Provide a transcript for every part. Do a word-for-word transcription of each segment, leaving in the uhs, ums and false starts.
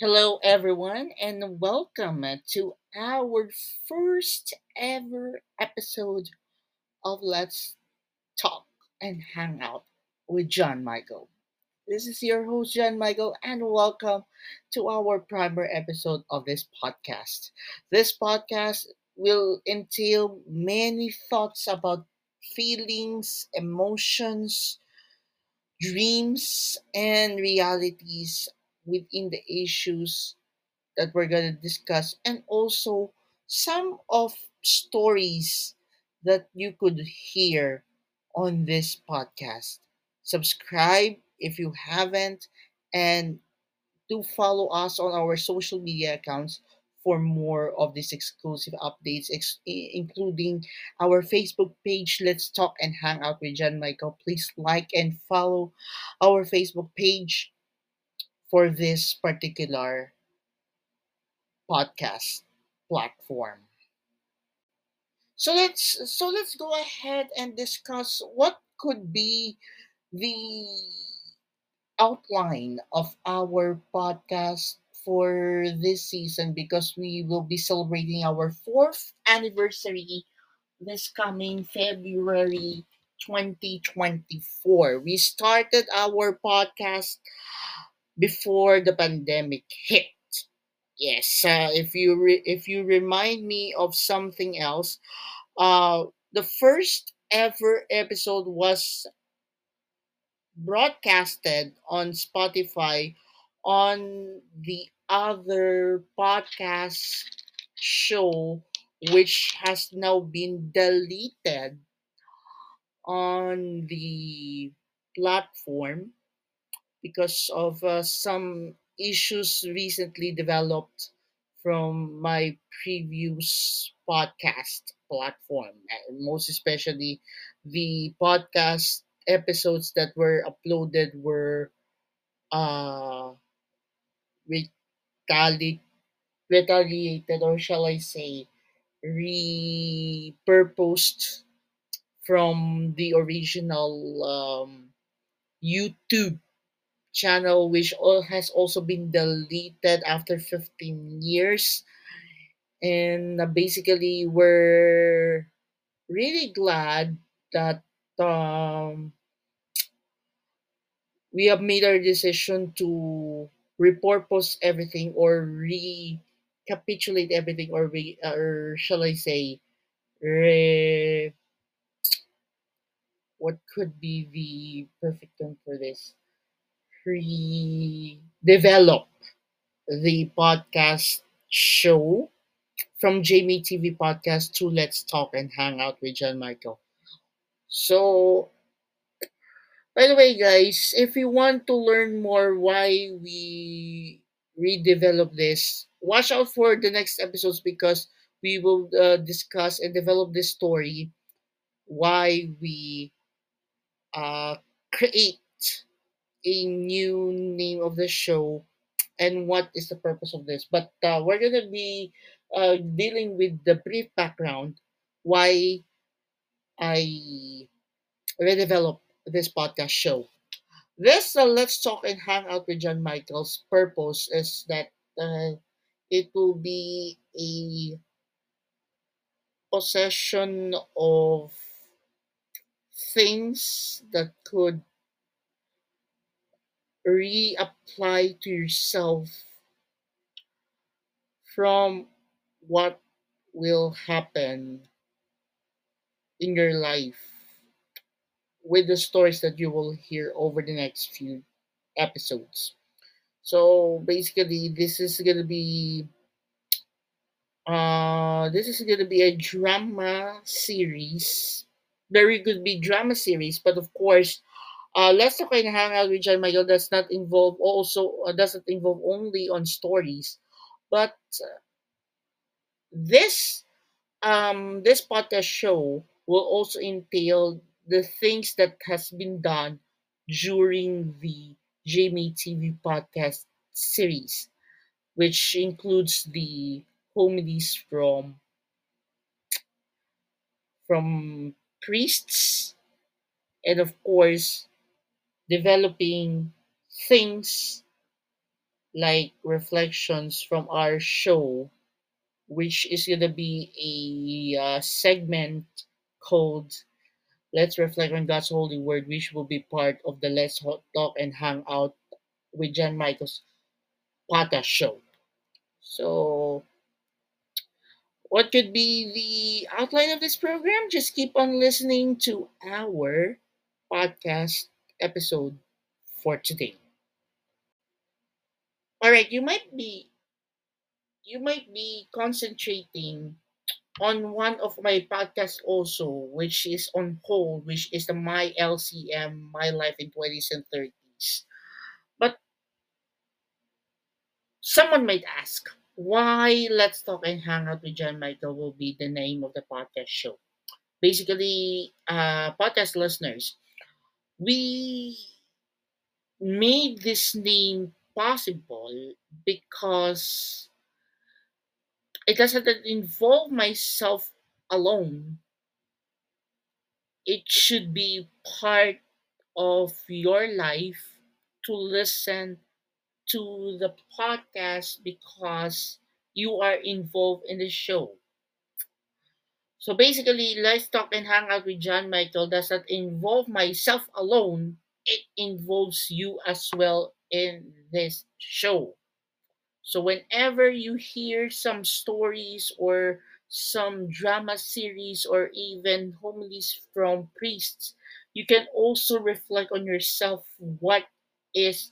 Hello, everyone, and welcome to our first ever episode of Let's Talk and Hang Out with John Michael. This is your host, John Michael, and welcome to our primer episode of this podcast. This podcast will entail many thoughts about feelings, emotions, dreams, and realities within the issues that we're going to discuss, and also some of stories that you could hear on this podcast. Subscribe if you haven't, and do follow us on our social media accounts for more of these exclusive updates, ex- including our Facebook page, Let's Talk and Hang Out with John Michael. Please like and follow our Facebook page for this particular podcast platform. So let's so let's go ahead and discuss what could be the outline of our podcast for this season, because we will be celebrating our fourth anniversary this coming February twenty twenty-four. We started our podcast before the pandemic hit. Yes, uh, if you re- if you remind me of something else, uh, the first ever episode was broadcasted on Spotify on the other podcast show, which has now been deleted on the platform because of uh, some issues recently developed from my previous podcast platform, and most especially the podcast episodes that were uploaded were uh, retali- retaliated, or shall I say, repurposed from the original um, YouTube channel, which all has also been deleted after fifteen years. And basically, we're really glad that um, we have made our decision to repurpose everything, or recapitulate everything, or, re, or shall I say, re, what could be the perfect term for this? Redevelop the podcast show from J M A Y T V Podcast to Let's Talk and Hang Out with John Michael. So, by the way, guys, if you want to learn more why we redevelop this, watch out for the next episodes, because we will uh, discuss and develop this story why we uh, create a new name of the show and what is the purpose of this. But uh, we're going to be uh, dealing with the brief background why I redeveloped this podcast show. This uh, Let's Talk and Hang Out with John Michael's purpose is that uh, it will be a possession of things that could reapply to yourself from what will happen in your life with the stories that you will hear over the next few episodes. So basically, this is gonna be uh this is gonna be a drama series. There could be drama series, but of course, Uh, Let's Talk and Hang Out with John Michael does not involve also uh, does not involve only on stories, but uh, this um this podcast show will also entail the things that has been done during the J M A Y T V Podcast series, which includes the homilies from from priests, and of course, developing things like reflections from our show, which is going to be a uh, segment called Let's Reflect on God's Holy Word, which will be part of the Let's Talk and Hang Out with John Michael's podcast show. So, what could be the outline of this program? Just keep on listening to our podcast episode for today. All right, you might be you might be concentrating on one of my podcasts also, which is on hold, which is the My L C M, My Life in twenties and thirties. But someone might ask, why Let's Talk and Hang Out with John Michael will be the name of the podcast show. Basically, uh, podcast listeners, we made this name possible because it doesn't involve myself alone. It should be part of your life to listen to the podcast because you are involved in the show. So basically, Let's Talk and Hang Out with John Michael does not involve myself alone. It involves you as well in this show. So whenever you hear some stories or some drama series or even homilies from priests, you can also reflect on yourself what is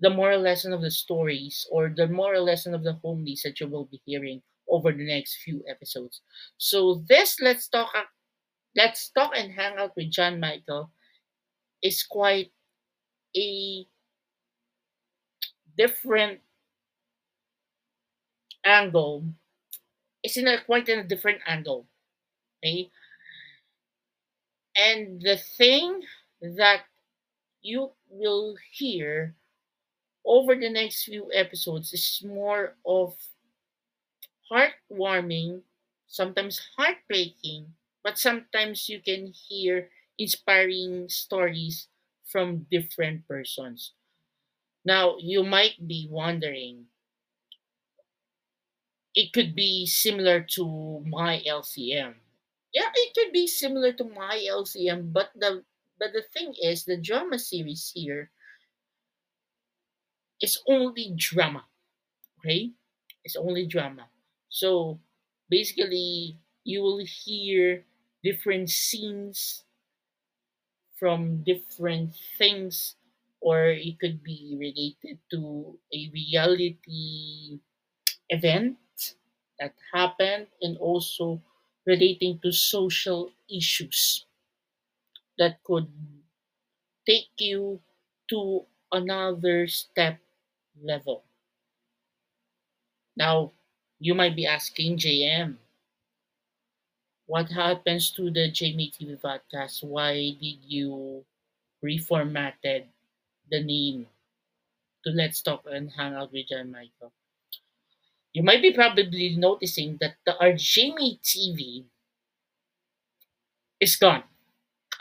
the moral lesson of the stories or the moral lesson of the homilies that you will be hearing over the next few episodes. So this Let's Talk, Let's Talk and Hang Out with John Michael is quite a different angle. It's in a quite in a different angle. Okay? And the thing that you will hear over the next few episodes is more of heartwarming, sometimes heartbreaking, but sometimes you can hear inspiring stories from different persons. Now, you might be wondering, it could be similar to My L C M. Yeah, it could be similar to My L C M, but the but the thing is, the drama series here is only drama, okay? It's only drama. So, basically, you will hear different scenes from different things, or it could be related to a reality event that happened and also relating to social issues that could take you to another step level. Now, you might be asking, J M, what happens to the J M A Y T V Podcast? Why did you reformatted the name to Let's Talk and Hang Out with John Michael? You might be probably noticing that the our J M A Y T V is gone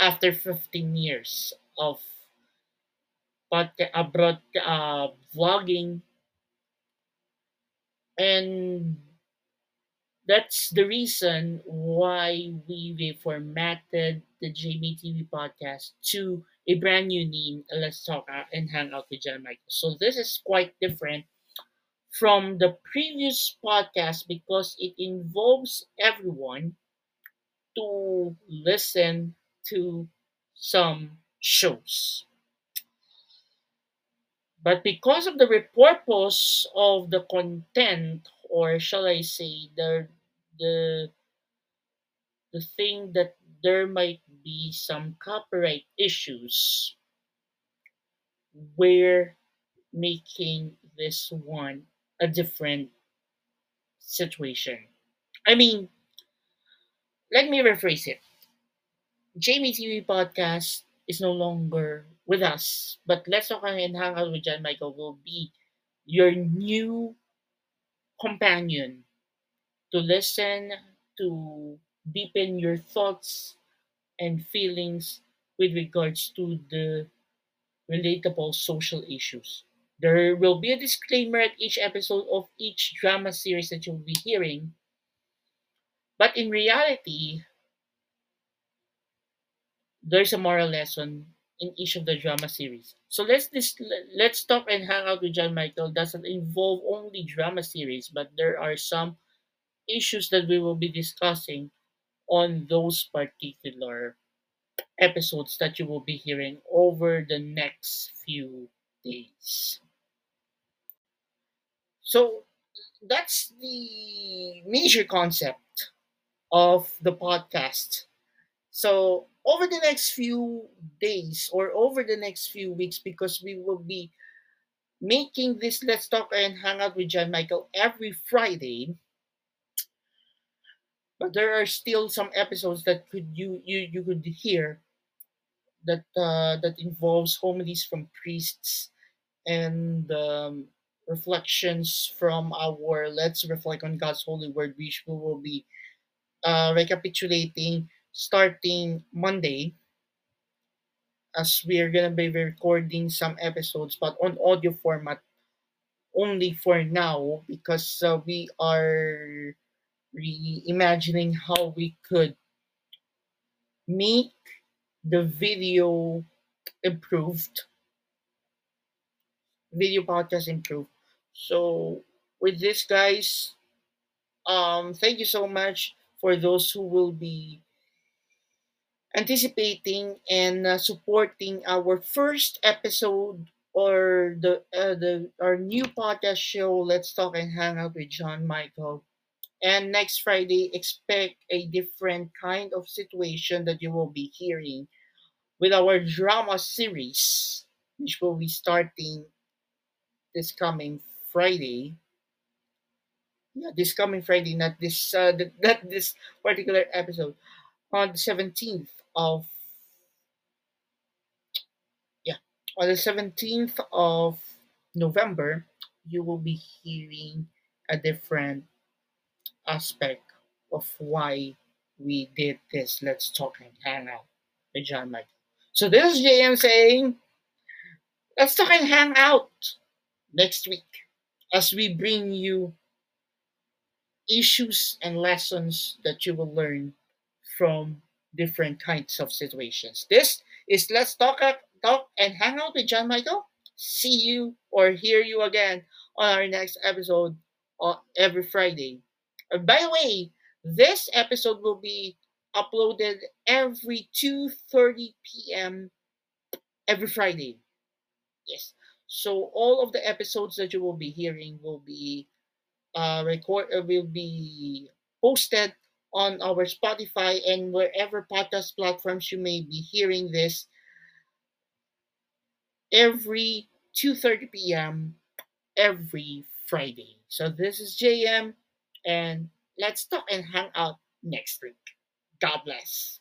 after fifteen years of podca- uh, broad- uh, vlogging. And that's the reason why we reformatted the J M A Y T V Podcast to a brand new name, Let's Talk and Hang Out with John Michael. So this is quite different from the previous podcast because it involves everyone to listen to some shows. But because of the repurpose of the content, or shall I say, the the the thing that there might be some copyright issues, we're making this one a different situation. I mean, let me rephrase it. J M A Y T V Podcast is no longer with us, but Let's Talk and Hang Out with John Michael will be your new companion to listen, to deepen your thoughts and feelings with regards to the relatable social issues. There will be a disclaimer at each episode of each drama series that you'll be hearing. But in reality, there's a moral lesson in each of the drama series. So let's dis- let's talk and hang out with John Michael doesn't involve only drama series, but there are some issues that we will be discussing on those particular episodes that you will be hearing over the next few days. So that's the major concept of the podcast. So over the next few days or over the next few weeks, because we will be making this Let's Talk and Hang Out with John Michael every Friday, but there are still some episodes that could you you, you could hear that uh, that involves homilies from priests and um, reflections from our Let's Reflect on God's Holy Word, which we will be uh, recapitulating starting Monday, as we are gonna be recording some episodes, but on audio format only for now, because uh, we are reimagining how we could make the video improved, video podcast improved. So with this, guys, um, thank you so much for those who will be anticipating and uh, supporting our first episode or the uh, the our new podcast show, Let's Talk and Hang Out with John Michael. And next Friday, expect a different kind of situation that you will be hearing with our drama series, which will be starting this coming Friday. Yeah, this coming Friday, not this uh, not this particular episode. On the seventeenth of yeah, on the seventeenth of November, you will be hearing a different aspect of why we did this Let's Talk and Hang Out with John Michael. So this is J M saying, let's talk and hang out next week as we bring you issues and lessons that you will learn from different kinds of situations. This is Let's Talk, Talk and Hang Out with John Michael. See you or hear you again on our next episode on every Friday. And by the way, this episode will be uploaded every two thirty p.m. every Friday. Yes. So all of the episodes that you will be hearing will be uh, record uh, will be posted on our Spotify and wherever podcast platforms you may be hearing this every two thirty p.m. every Friday. So this is J M, and let's talk and hang out next week. God bless.